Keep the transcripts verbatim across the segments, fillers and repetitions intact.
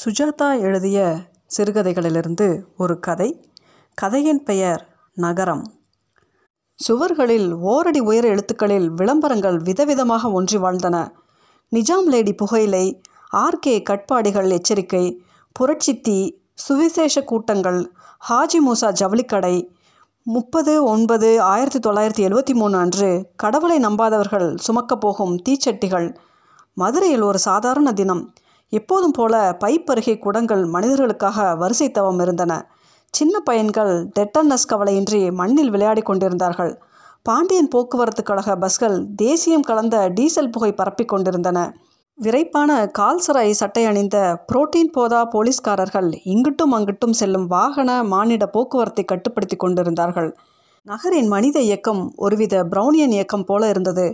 சுஜாதா எழுதிய சிறுகதைகளிலிருந்து ஒரு கதை. கதையின் பெயர் நகரம். சுவர்களில் ஓரடி உயர எழுத்துக்களில் விளம்பரங்கள் விதவிதமாக ஒன்றி வாழ்ந்தன. நிஜாம் லேடி புகையிலை, ஆர்கே கட்பாடிகள் எச்சரிக்கை, புரட்சி தீ, சுவிசேஷ கூட்டங்கள், ஹாஜி மூசா ஜவுளிக்கடை. முப்பது ஒன்பது ஆயிரத்தி தொள்ளாயிரத்தி எழுபத்தி மூணு அன்று கடவுளை நம்பாதவர்கள் சுமக்கப் போகும் தீச்சட்டிகள். மதுரையில் ஒரு சாதாரண தினம். எப்போதும் போல பைப்பருகை குடங்கள் மனிதர்களுக்காக வரிசை தவம் இருந்தன. சின்ன பையன்கள் டெட்டனஸ் கவலையின்றி மண்ணில் விளையாடி கொண்டிருந்தார்கள். பாண்டியன் போக்குவரத்து கழக பஸ்கள் தேசியம் கலந்த டீசல் புகை பரப்பி கொண்டிருந்தன. விரைப்பான கால்சராய் சட்டை அணிந்த புரோட்டீன் போதா போலீஸ்காரர்கள் இங்கிட்டும் அங்கிட்டும் செல்லும் வாகன மானிட போக்குவரத்தை கட்டுப்படுத்தி கொண்டிருந்தார்கள். நகரின் மனித இயக்கம் ஒருவித பிரவுனியன் இயக்கம் போல இருந்தது.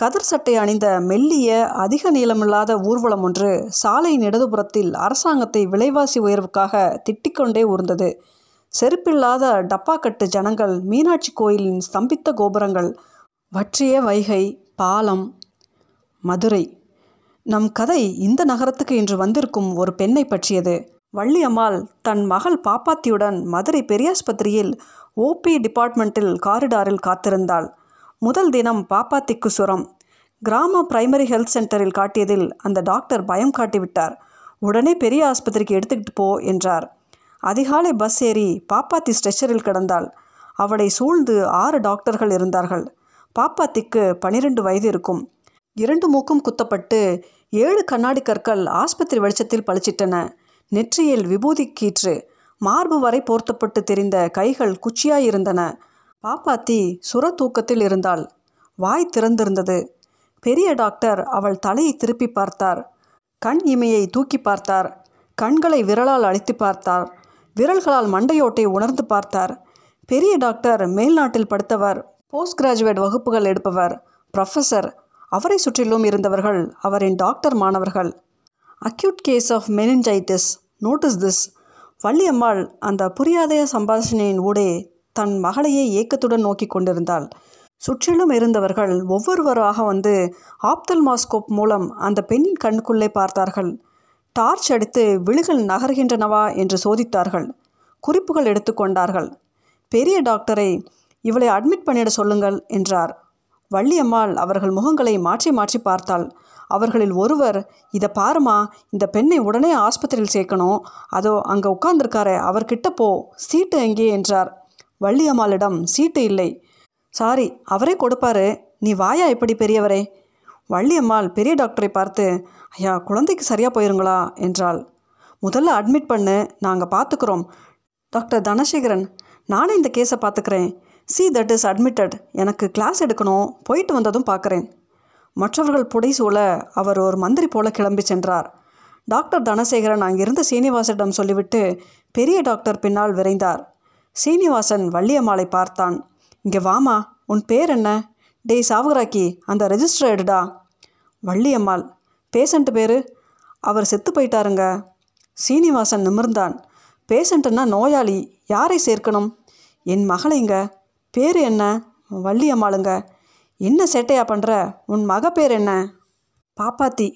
கதர் சட்டை அணிந்த மெல்லிய அதிக நீளமில்லாத ஊர்வலம் ஒன்று சாலையின் இடதுபுறத்தில் அரசாங்கத்தை விலைவாசி உயர்வுக்காக திட்டிக்கொண்டே ஊர்ந்தது. செருப்பில்லாத டப்பாக்கட்டு ஜனங்கள், மீனாட்சி கோயிலின் ஸ்தம்பித்த கோபுரங்கள், வற்றிய வைகை, பாலம், மதுரை. நம் கதை இந்த நகரத்துக்கு இன்று வந்திருக்கும் ஒரு பெண்ணை பற்றியது. வள்ளியம்மாள் தன் மகள் பாப்பாத்தியுடன் மதுரை பெரியாஸ்பத்திரியில் ஓபி டிபார்ட்மெண்ட்டில் காரிடாரில் காத்திருந்தாள். முதல் தினம் பாப்பாத்திக்கு சுரம். கிராம பிரைமரி ஹெல்த் சென்டரில் காட்டியதில் அந்த டாக்டர் பயம் காட்டிவிட்டார். உடனே பெரிய ஆஸ்பத்திரிக்கு எடுத்துக்கிட்டு போ என்றார். அதிகாலை பஸ் ஏறி பாப்பாத்தி ஸ்ட்ரெச்சரில் கிடந்தாள். அவளை சூழ்ந்து ஆறு டாக்டர்கள் இருந்தார்கள். பாப்பாத்திக்கு பனிரெண்டு வயது இருக்கும். இரண்டு மூக்கும் குத்தப்பட்டு ஏழு கண்ணாடி கற்கள் ஆஸ்பத்திரி வெளிச்சத்தில் பளிச்சிட்டன. நெற்றியில் விபூதி கீற்று. மார்பு வரை போர்த்தப்பட்டு தெரிந்த கைகள் குச்சியாயிருந்தன. பாப்பாத்தி சுர தூக்கத்தில் இருந்தாள். வாய் திறந்திருந்தது. பெரிய டாக்டர் அவள் தலையை திருப்பி பார்த்தார். கண் இமையை தூக்கி பார்த்தார். கண்களை விரலால் அழுத்தி பார்த்தார். விரல்களால் மண்டையோட்டை உணர்ந்து பார்த்தார். பெரிய டாக்டர் மேல்நாட்டில் படித்தவர், போஸ்ட் கிராஜுவேட் வகுப்புகள் எடுப்பவர், ப்ரொஃபஸர். அவரை சுற்றிலும் இருந்தவர்கள் அவரின் டாக்டர் மாணவர்கள். Acute case of meningitis, notice this. Valliammal அந்த புரியாதைய சம்பாஷணையின் ஊடே தன் மகளையே ஏக்கத்துடன் நோக்கி கொண்டிருந்தாள். சுற்றிலும் இருந்தவர்கள் ஒவ்வொருவராக வந்து ஆப்தல்மாஸ்கோப் மூலம் அந்த பெண்ணின் கண்ணுக்குள்ளே பார்த்தார்கள். டார்ச் அடித்து விழுகள் நகர்கின்றனவா என்று சோதித்தார்கள். குறிப்புகள் எடுத்து கொண்டார்கள். பெரிய டாக்டரை இவளை அட்மிட் பண்ணிட சொல்லுங்கள் என்றார். வள்ளியம்மாள் அவர்கள் முகங்களை மாற்றி மாற்றி பார்த்தாள். அவர்களில் ஒருவர், இதை பாருமா, இந்த பெண்ணை உடனே ஆஸ்பத்திரியில் சேர்க்கணும், அதோ அங்கே உட்கார்ந்துருக்காரே அவர்கிட்ட போ, சீட்டு எங்கே என்றார். வள்ளியம்மாளிடம் சீட்டு இல்லை. சாரி, அவரே கொடுப்பாரு, நீ வாயா எப்படி பெரியவரே. வள்ளியம்மாள் பெரிய டாக்டரை பார்த்து, ஐயா குழந்தைக்கு சரியாக போயிருங்களா என்றாள். முதல்ல அட்மிட் பண்ணு, நாங்கள் பார்த்துக்குறோம். டாக்டர் தனசேகரன், நானே இந்த கேஸை பார்த்துக்கிறேன். See that is admitted. எனக்கு கிளாஸ் எடுக்கணும், போயிட்டு வந்ததும் பார்க்குறேன். மற்றவர்கள் புடைசூழ அவர் ஒரு மந்திரி போல கிளம்பி சென்றார். டாக்டர் தனசேகரன் அங்கிருந்து சீனிவாசனிடம் சொல்லிவிட்டு பெரிய டாக்டர் பின்னால் விரைந்தார். சீனிவாசன் வள்ளியம்மாளை பார்த்தான். இங்கே வாமா, உன் பேர் என்ன? டே சாவுகராக்கி, அந்த ரெஜிஸ்டர் எடுடா. வள்ளியம்மாள், பேஷண்ட்டு பேர்? அவர் செத்து போயிட்டாருங்க. சீனிவாசன் நிமிர்ந்தான். பேஷண்ட்டுன்னா நோயாளி, யாரை சேர்க்கணும்? என் மகளைங்க. பேர் என்ன? வள்ளியம்மாளுங்க. என்ன சேட்டையா பண்ணுற, உன் மக பேர் என்ன? பாப்பாத்தி.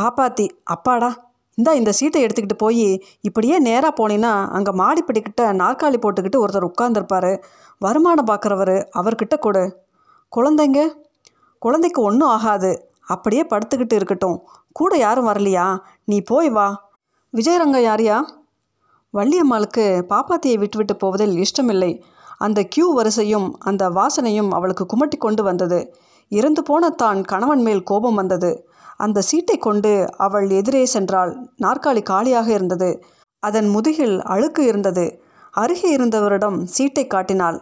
பாப்பாத்தி, அப்பாடா, இந்தா இந்த சீட்டை எடுத்துக்கிட்டு போய் இப்படியே நேராக போனீன்னா அங்கே மாடிப்பிடிக்கிட்ட நாற்காலி போட்டுக்கிட்டு ஒருத்தர் உட்கார்ந்துருப்பார், வருமானம் பார்க்குறவர், அவர்கிட்ட கொடு. குழந்தைங்க? குழந்தைக்கு ஒன்றும் ஆகாது, அப்படியே படுத்துக்கிட்டு இருக்கட்டும், கூட யாரும் வரலையா, நீ போய் வா. விஜயரங்க யாரியா? வள்ளியம்மாளுக்கு பாப்பாத்தியை விட்டுவிட்டு போவதில் இஷ்டமில்லை. அந்த கியூ வரிசையும் அந்த வாசனையும் அவளுக்கு குமட்டி கொண்டு வந்தது. இறந்து போன தான் கணவன் மேல் கோபம் வந்தது. அந்த சீட்டை கொண்டு அவள் எதிரே சென்றாள். நாற்காலி காலியாக இருந்தது. அதன் முதுகில் அழுக்கு இருந்தது. அருகே இருந்தவரிடம் சீட்டை காட்டினாள்.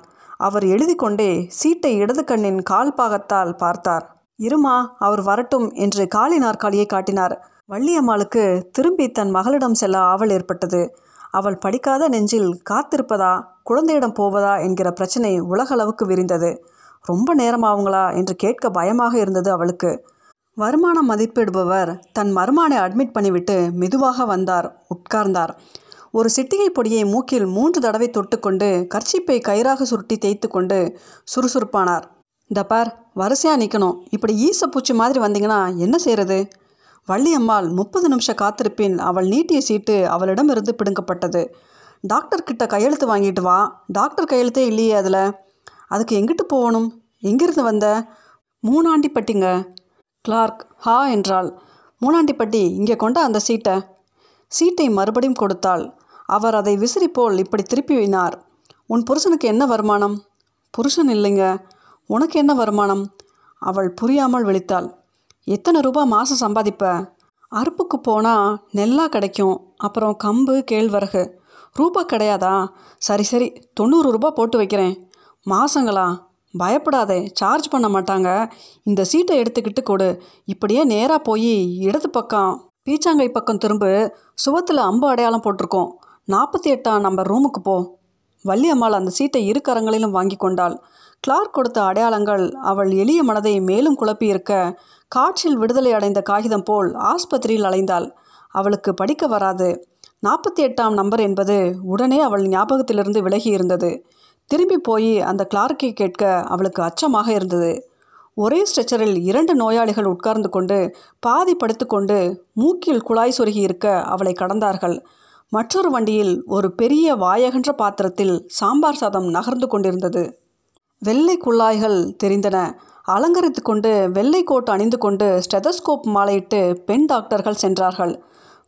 அவர் எழுதி கொண்டே சீட்டை இடது கண்ணின் கால் பாகத்தால் பார்த்தார். இருமா, அவர் வரட்டும் என்று காலி நாற்காலியை காட்டினார். வள்ளியம்மாளுக்கு திரும்பி தன் மகளிடம் செல்ல ஆவல் ஏற்பட்டது. அவள் படிக்காத நெஞ்சில் காத்திருப்பதா குழந்தையிடம் போவதா என்கிற பிரச்சனை உலகளவுக்கு விரிந்தது. ரொம்ப நேரமாகுங்களா என்று கேட்க பயமாக இருந்தது அவளுக்கு. வருமானம் மதிப்பிடுபவர் தன் மருமானை அட்மிட் பண்ணிவிட்டு மெதுவாக வந்தார். உட்கார்ந்தார். ஒரு சிட்டிகை பொடியை மூக்கில் மூன்று தடவை தொட்டுக்கொண்டு கர்ச்சிப்பை கயிறாக சுருட்டி தேய்த்து கொண்டு சுறுசுறுப்பானார். இந்த பார், வரிசையாக நிற்கணும், இப்படி ஈச பூச்சி மாதிரி வந்தீங்கன்னா என்ன செய்கிறது? வள்ளியம்மாள் முப்பது நிமிஷ காத்திருப்பின் அவள் நீட்டிய சீட்டு அவளிடமிருந்து பிடுங்கப்பட்டது. டாக்டர் கிட்ட கையெழுத்து வாங்கிட்டு வா. டாக்டர் கையெழுத்தே இல்லையே அதில். அதுக்கு எங்கிட்டு போகணும்? எங்கிருந்து வந்த? மூணாண்டிப்பட்டிங்க. கிளார்க் ஹா என்றாள். மூணாண்டிப்பட்டி, இங்கே கொண்ட அந்த சீட்டை. சீட்டை மறுபடியும் கொடுத்தாள். அவர் அதை விசிறிப்போல் இப்படி திருப்பினார். உன் புருஷனுக்கு என்ன வருமானம்? புருஷன் இல்லைங்க. உனக்கு என்ன வருமானம்? அவள் புரியாமல் விழித்தாள். எத்தனை ரூபா மாதம் சம்பாதிப்ப? அறுப்புக்கு போனால் நெல்லா கிடைக்கும், அப்புறம் கம்பு கேழ்வரகு. ரூபா கிடையாதா? சரி சரி, தொண்ணூறு ரூபா போட்டு வைக்கிறேன். மாதங்களா? பயப்படாதே, சார்ஜ் பண்ண மாட்டாங்க. இந்த சீட்டை எடுத்துக்கிட்டு கொடு. இப்படியே நேராக போய் இடது பக்கம் பீச்சாங்கை பக்கம் திரும்ப, சுவத்தில் அம்பு அடையாளம் போட்டிருக்கோம். நாற்பத்தி எட்டாம் நம்பர் ரூமுக்கு போ. வள்ளியம்மாள் அந்த சீட்டை இரு கரங்களிலும் வாங்கி கொண்டாள். கிளார்க் கொடுத்த அடையாளங்கள் அவள் எளிய மனதை மேலும் குழப்பி இருக்க, காற்றில் விடுதலை அடைந்த காகிதம் போல் ஆஸ்பத்திரியில் அலைந்தாள். அவளுக்கு படிக்க வராது. நாற்பத்தி எட்டாம் நம்பர் என்பது உடனே அவள் ஞாபகத்திலிருந்து விலகி இருந்தது. திரும்பி போய் அந்த கிளார்க்கை கேட்க அவளுக்கு அச்சமாக இருந்தது. ஒரே ஸ்ட்ரெச்சரில் இரண்டு நோயாளிகள் உட்கார்ந்து கொண்டு பாதி படுத்துக்கொண்டு மூக்கில் குழாய் சொருகி இருக்க அவளை கடந்தார்கள். மற்றொரு வண்டியில் ஒரு பெரிய வாயகன்ற பாத்திரத்தில் சாம்பார் சாதம் நகர்ந்து கொண்டிருந்தது. வெள்ளை குழாய்கள் தெரிந்தன. அலங்கரித்து கொண்டு வெள்ளை கோட் அணிந்து கொண்டு ஸ்டெதஸ்கோப் மாலையிட்டு பெண் டாக்டர்கள் சென்றார்கள்.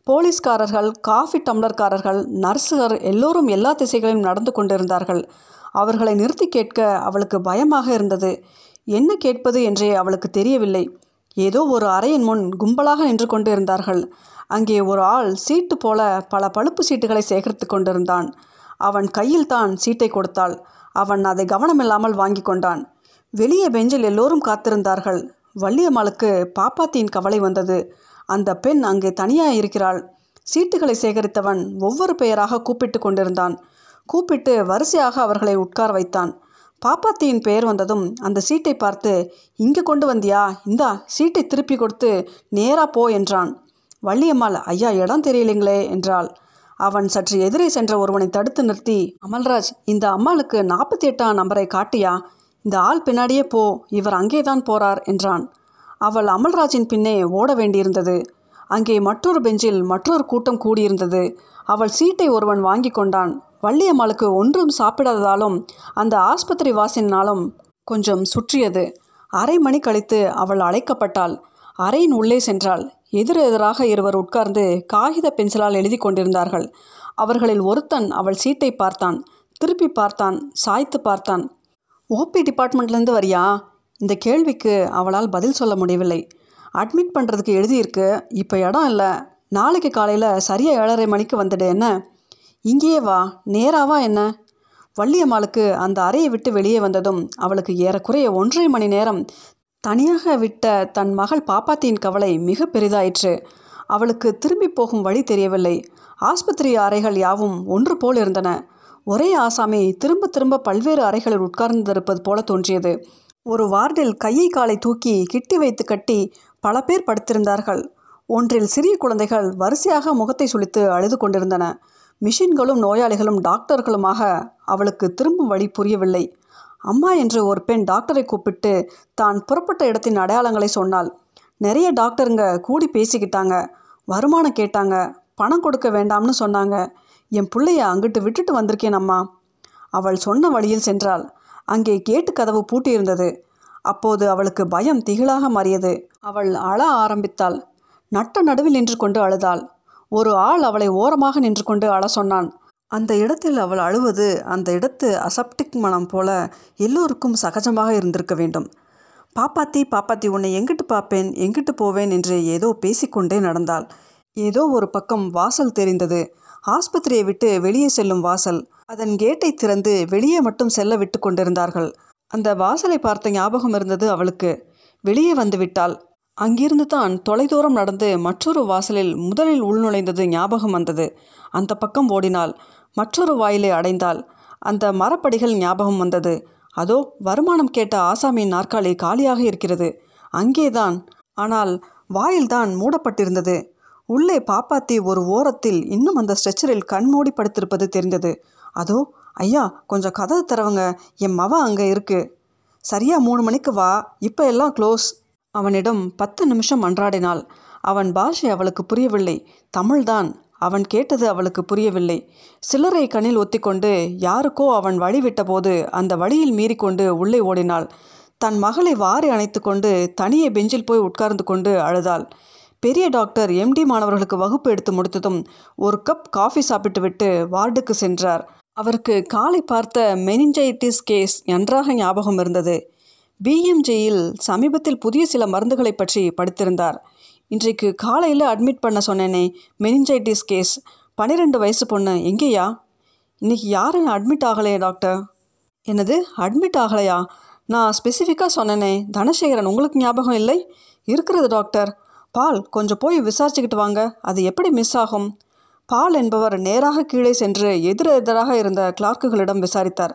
போலீஸ்காரர்கள், காஃபி டம்ளர்காரர்கள், நர்ஸுகள் எல்லோரும் எல்லா திசைகளையும் நடந்து கொண்டிருந்தார்கள். அவர்களை நிறுத்தி கேட்க அவளுக்கு பயமாக இருந்தது. என்ன கேட்பது என்றே அவளுக்கு தெரியவில்லை. ஏதோ ஒரு அறையின் முன் கும்பலாக நின்று கொண்டு இருந்தார்கள். அங்கே ஒரு ஆள் சீட்டு போல பல பழுப்பு சீட்டுகளை சேகரித்து கொண்டிருந்தான். அவன் கையில் தான் சீட்டை கொடுத்தாள். அவன் அதை கவனமில்லாமல் வாங்கி கொண்டான். வெளியே பெஞ்சில் எல்லோரும் காத்திருந்தார்கள். வள்ளியம்மாளுக்கு பாப்பாத்தியின் கவலை வந்தது. அந்த பெண் அங்கே தனியாக இருக்கிறாள். சீட்டுகளை சேகரித்தவன் ஒவ்வொரு பெயராக கூப்பிட்டு கொண்டிருந்தான். கூப்பிட்டு வரிசையாக அவர்களை உட்கார வைத்தான். பாப்பாத்தியின் பெயர் வந்ததும் அந்த சீட்டை பார்த்து, இங்கே கொண்டு வந்தியா? இந்தா சீட்டை திருப்பி கொடுத்து நேராக போ என்றான். வள்ளியம்மாள், ஐயா இடம் தெரியலைங்களே என்றாள். அவன் சற்று எதிரே சென்ற ஒருவனை தடுத்து நிறுத்தி, அமல்ராஜ், இந்த அம்மாளுக்கு நாற்பத்தி எட்டாம் நம்பரை காட்டியா? இந்த ஆள் பின்னாடியே போ, இவர் அங்கே தான் போறார் என்றான். அவள் அமல்ராஜின் பின்னே ஓட வேண்டியிருந்தது. அங்கே மற்றொரு பெஞ்சில் மற்றொரு கூட்டம் கூடியிருந்தது. அவள் சீட்டை ஒருவன் வாங்கி கொண்டான். வள்ளியம்மாளுக்கு ஒன்றும் சாப்பிடாததாலும் அந்த ஆஸ்பத்திரி வாசினாலும் கொஞ்சம் சுற்றியது. அரை மணி கழித்து அவள் அழைக்கப்பட்டாள். அறையின் உள்ளே சென்றாள். எதிர் எதிராக இருவர் உட்கார்ந்து காகித பென்சிலால் எழுதி கொண்டிருந்தார்கள். அவர்களில் ஒருத்தன் அவள் சீட்டை பார்த்தான், திருப்பி பார்த்தான், சாய்த்து பார்த்தான். ஓபி டிபார்ட்மெண்ட்லேருந்து வரியா? இந்த கேள்விக்கு அவளால் பதில் சொல்ல முடியவில்லை. அட்மிட் பண்ணுறதுக்கு எழுதியிருக்கு, இப்போ இடம் இல்லை, நாளைக்கு காலையில் சரியாக ஏழரை மணிக்கு வந்துடு. என்ன இங்கேயே வா, நேராவா என்ன? வள்ளியம்மாளுக்கு அந்த அறையை விட்டு வெளியே வந்ததும் அவளுக்கு ஏறக்குறைய ஒன்றரை மணி நேரம் தனியாக விட்ட தன் மகள் பாப்பாத்தியின் கவலை மிக பெரிதாயிற்று. அவளுக்கு திரும்பி போகும் வழி தெரியவில்லை. ஆஸ்பத்திரி அறைகள் யாவும் ஒன்று போல் இருந்தன. ஒரே ஆசாமி திரும்ப திரும்ப பல்வேறு அறைகளில் உட்கார்ந்திருப்பது போல தோன்றியது. ஒரு வார்டில் கையை காலை தூக்கி கிட்டி வைத்து கட்டி பல பேர் படுத்திருந்தார்கள். ஒன்றில் சிறிய குழந்தைகள் வரிசையாக முகத்தை சுளித்து அழுது கொண்டிருந்தன. மிஷின்களும் நோயாளிகளும் டாக்டர்களுமாக அவளுக்கு திரும்பும் வழி புரியவில்லை. அம்மா என்று ஒரு பெண் டாக்டரை கூப்பிட்டு தான் புறப்பட்ட இடத்தின் அடையாளங்களை சொன்னாள். நிறைய டாக்டருங்க கூடி பேசிக்கிட்டாங்க. வருமானம் கேட்டாங்க. பணம் கொடுக்க வேண்டாம்னு சொன்னாங்க. என் பிள்ளைய அங்கிட்டு விட்டுட்டு வந்திருக்கேன் அம்மா. அவள் சொன்ன வழியில் சென்றாள். அங்கே கேட்டு கதவு பூட்டியிருந்தது. அப்போது அவளுக்கு பயம் திகிலாக மாறியது. அவள் அழ ஆரம்பித்தாள். நட்ட நடுவில் நின்று கொண்டு அழுதாள். ஒரு ஆள் அவளை ஓரமாக நின்று கொண்டு அழ சொன்னான். அந்த இடத்தில் அவள் அழுவது அந்த இடத்து அசப்டிக் மனம் போல எல்லோருக்கும் சகஜமாக இருந்திருக்க வேண்டும். பாப்பாத்தி பாப்பாத்தி உன்னை எங்கிட்டு பார்ப்பேன், எங்கிட்டு போவேன் என்று ஏதோ பேசிக்கொண்டே நடந்தாள். ஏதோ ஒரு பக்கம் வாசல் தெரிந்தது. ஆஸ்பத்திரியை விட்டு வெளியே செல்லும் வாசல். அதன் கேட்டை திறந்து வெளியே மட்டும் செல்ல விட்டு கொண்டிருந்தார்கள். அந்த வாசலை பார்த்த ஞாபகம் இருந்தது அவளுக்கு. வெளியே வந்து விட்டாள். அங்கிருந்து தான் தொலைதூரம் நடந்து மற்றொரு வாசலில் முதலில் உள்நுழைந்தது ஞாபகம் வந்தது. அந்த பக்கம் ஓடினாள். மற்றொரு வாயிலை அடைந்தாள். அந்த மரப்படிகள் ஞாபகம் வந்தது. அதோ வருமானம் கேட்ட ஆசாமியின் நாற்காலி காலியாக இருக்கிறது. அங்கேதான். ஆனால் வாயில்தான் மூடப்பட்டிருந்தது. உள்ளே பாப்பாத்தி ஒரு ஓரத்தில் இன்னும் அந்த ஸ்ட்ரெச்சரில் கண்மூடி படுத்திருப்பது தெரிந்தது. அதோ ஐயா கொஞ்சம் கதவு தரவங்க, என் மவ அங்கே இருக்கு. சரியா மூணு மணிக்கு வா, இப்போ எல்லாம் க்ளோஸ். அவனிடம் பத்து நிமிஷம் மன்றாடினாள். அவன் பாஷை அவளுக்கு புரியவில்லை. தமிழ்தான். அவன் கேட்டது அவளுக்கு புரியவில்லை. சிலரை கண்ணில் ஒத்திக்கொண்டு யாருக்கோ அவன் வழி விட்ட போது அந்த வழியில் மீறிக்கொண்டு உள்ளே ஓடினாள். தன் மகளை வாரி அணைத்து கொண்டு தனியே பெஞ்சில் போய் உட்கார்ந்து கொண்டு அழுதாள். பெரிய டாக்டர் எம்டி மாணவர்களுக்கு வகுப்பு எடுத்து முடித்ததும் ஒரு கப் காஃபி சாப்பிட்டு விட்டு வார்டுக்கு சென்றார். அவருக்கு காலை பார்த்த மெனிஞ்சைட்டிஸ் கேஸ் நன்றாக ஞாபகம் இருந்தது. பிஎம்ஜியில் சமீபத்தில் புதிய சில மருந்துகளை பற்றி படித்திருந்தார். இன்றைக்கு காலையில் அட்மிட் பண்ண சொன்னேனே, மெனிஞ்சைட்டிஸ் கேஸ், பன்னிரெண்டு வயசு பொண்ணு, எங்கேயா? இன்றைக்கி யாரும் அட்மிட் ஆகலையா டாக்டர்? என்னது, அட்மிட் ஆகலையா? நான் ஸ்பெசிஃபிக்காக சொன்னேனே தனசேகரன், உங்களுக்கு ஞாபகம் இல்லை? இருக்கிறது டாக்டர். பால், கொஞ்சம் போய் விசாரிச்சுக்கிட்டு வாங்க. அது எப்படி மிஸ் ஆகும்? பால் என்பவர் நேராக கீழே சென்று எதிர் எதிராக இருந்த கிளார்க்குகளிடம் விசாரித்தார்.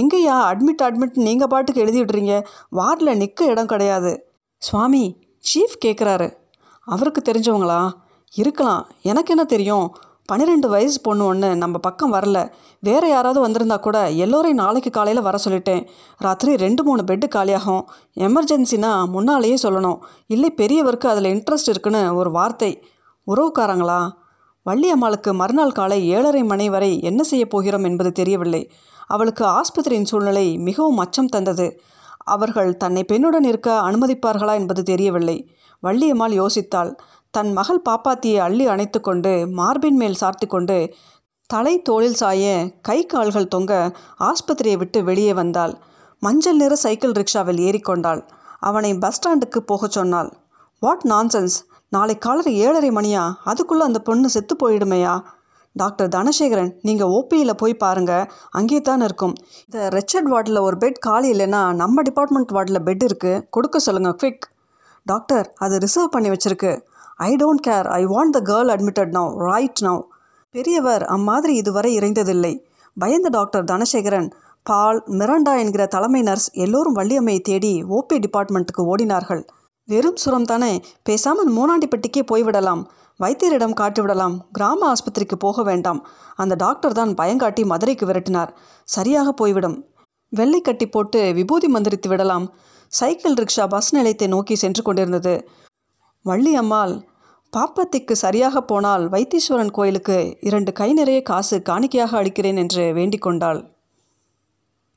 எங்கேயா அட்மிட் அட்மிட் நீங்கள் பாட்டுக்கு எழுதி விட்றீங்க, வார்டில் நிற்க இடம் கிடையாது. சுவாமி, சீஃப் கேட்குறாரு. அவருக்கு தெரிஞ்சவங்களா? இருக்கலாம், எனக்கு என்ன தெரியும்? பன்னிரெண்டு வயசு பொண்ணு ஒன்று நம்ம பக்கம் வரல. வேறு யாராவது வந்திருந்தா கூட எல்லோரையும் நாளைக்கு காலையில் வர சொல்லிட்டேன். ராத்திரி ரெண்டு மூணு பெட்டு காலியாகும். எமர்ஜென்சினா முன்னாலேயே சொல்லணும். இல்லை பெரியவருக்கு அதில் இன்ட்ரெஸ்ட் இருக்குன்னு ஒரு வார்த்தை. உறவுக்காரங்களா? வள்ளியம்மாளுக்கு மறுநாள் காலை ஏழரை மணி வரை என்ன செய்ய போகிறோம் என்பது தெரியவில்லை. அவளுக்கு ஆஸ்பத்திரியின் சூழ்நிலை மிகவும் அச்சம் தந்தது. அவர்கள் தன்னை பெண்ணுடன் இருக்க அனுமதிப்பார்களா என்பது தெரியவில்லை. வள்ளியம்மாள் யோசித்தாள். தன் மகள் பாப்பாத்தியை அள்ளி அணைத்து கொண்டு மார்பின் மேல் சார்த்தி கொண்டு தலை தோளில் சாய கை கால்கள் தொங்க ஆஸ்பத்திரியை விட்டு வெளியே வந்தாள். மஞ்சள் நிற சைக்கிள் ரிக்ஷாவில் ஏறிக்கொண்டாள். அவனை பஸ் ஸ்டாண்டுக்கு போகச் சொன்னாள். What nonsense! நாளை காலையில் ஏழரை மணியா? அதுக்குள்ளே அந்த பொண்ணு செத்து போயிடுமையா? டாக்டர் தனசேகரன், நீங்கள் ஓபியில் போய் பாருங்கள், அங்கே தான் இருக்கும். இந்த ரெச்சர்ட் வார்டில் ஒரு பெட் காலி இல்லைன்னா நம்ம டிபார்ட்மெண்ட் வார்டில் பெட் இருக்குது, கொடுக்க சொல்லுங்கள் குவிக். டாக்டர், அது ரிசர்வ் பண்ணி வச்சிருக்கு. I don't care, I want the girl admitted now, right now. பெரியவர் அம்மாதிரி இதுவரை இறைந்ததில்லை. பயந்த டாக்டர் தனசேகரன், பால், மிராண்டா என்கிற தலைமை நர்ஸ் எல்லோரும் வள்ளியம்மையை தேடி ஓபி டிபார்ட்மெண்ட்டுக்கு ஓடினார்கள். வெறும் சுரம் தானே, பேசாமல் மூணாண்டிப்பட்டிக்கே போய்விடலாம், வைத்தியரிடம் காட்டிவிடலாம், கிராம ஆஸ்பத்திரிக்கு போக வேண்டாம். அந்த டாக்டர் தான் பயங்காட்டி மதுரைக்கு விரட்டினார். சரியாக போய்விடும். வெள்ளை கட்டி போட்டு விபூதி மந்திரித்து விடலாம். சைக்கிள் ரிக்ஷா பஸ் நிலையத்தை நோக்கி சென்று கொண்டிருந்தது. வள்ளியம்மாள், பாப்பாத்திக்கு சரியாக போனால் வைத்தீஸ்வரன் கோயிலுக்கு இரண்டு கை நிறைய காசு காணிக்கையாக அளிக்கிறேன் என்று வேண்டிக் கொண்டாள்.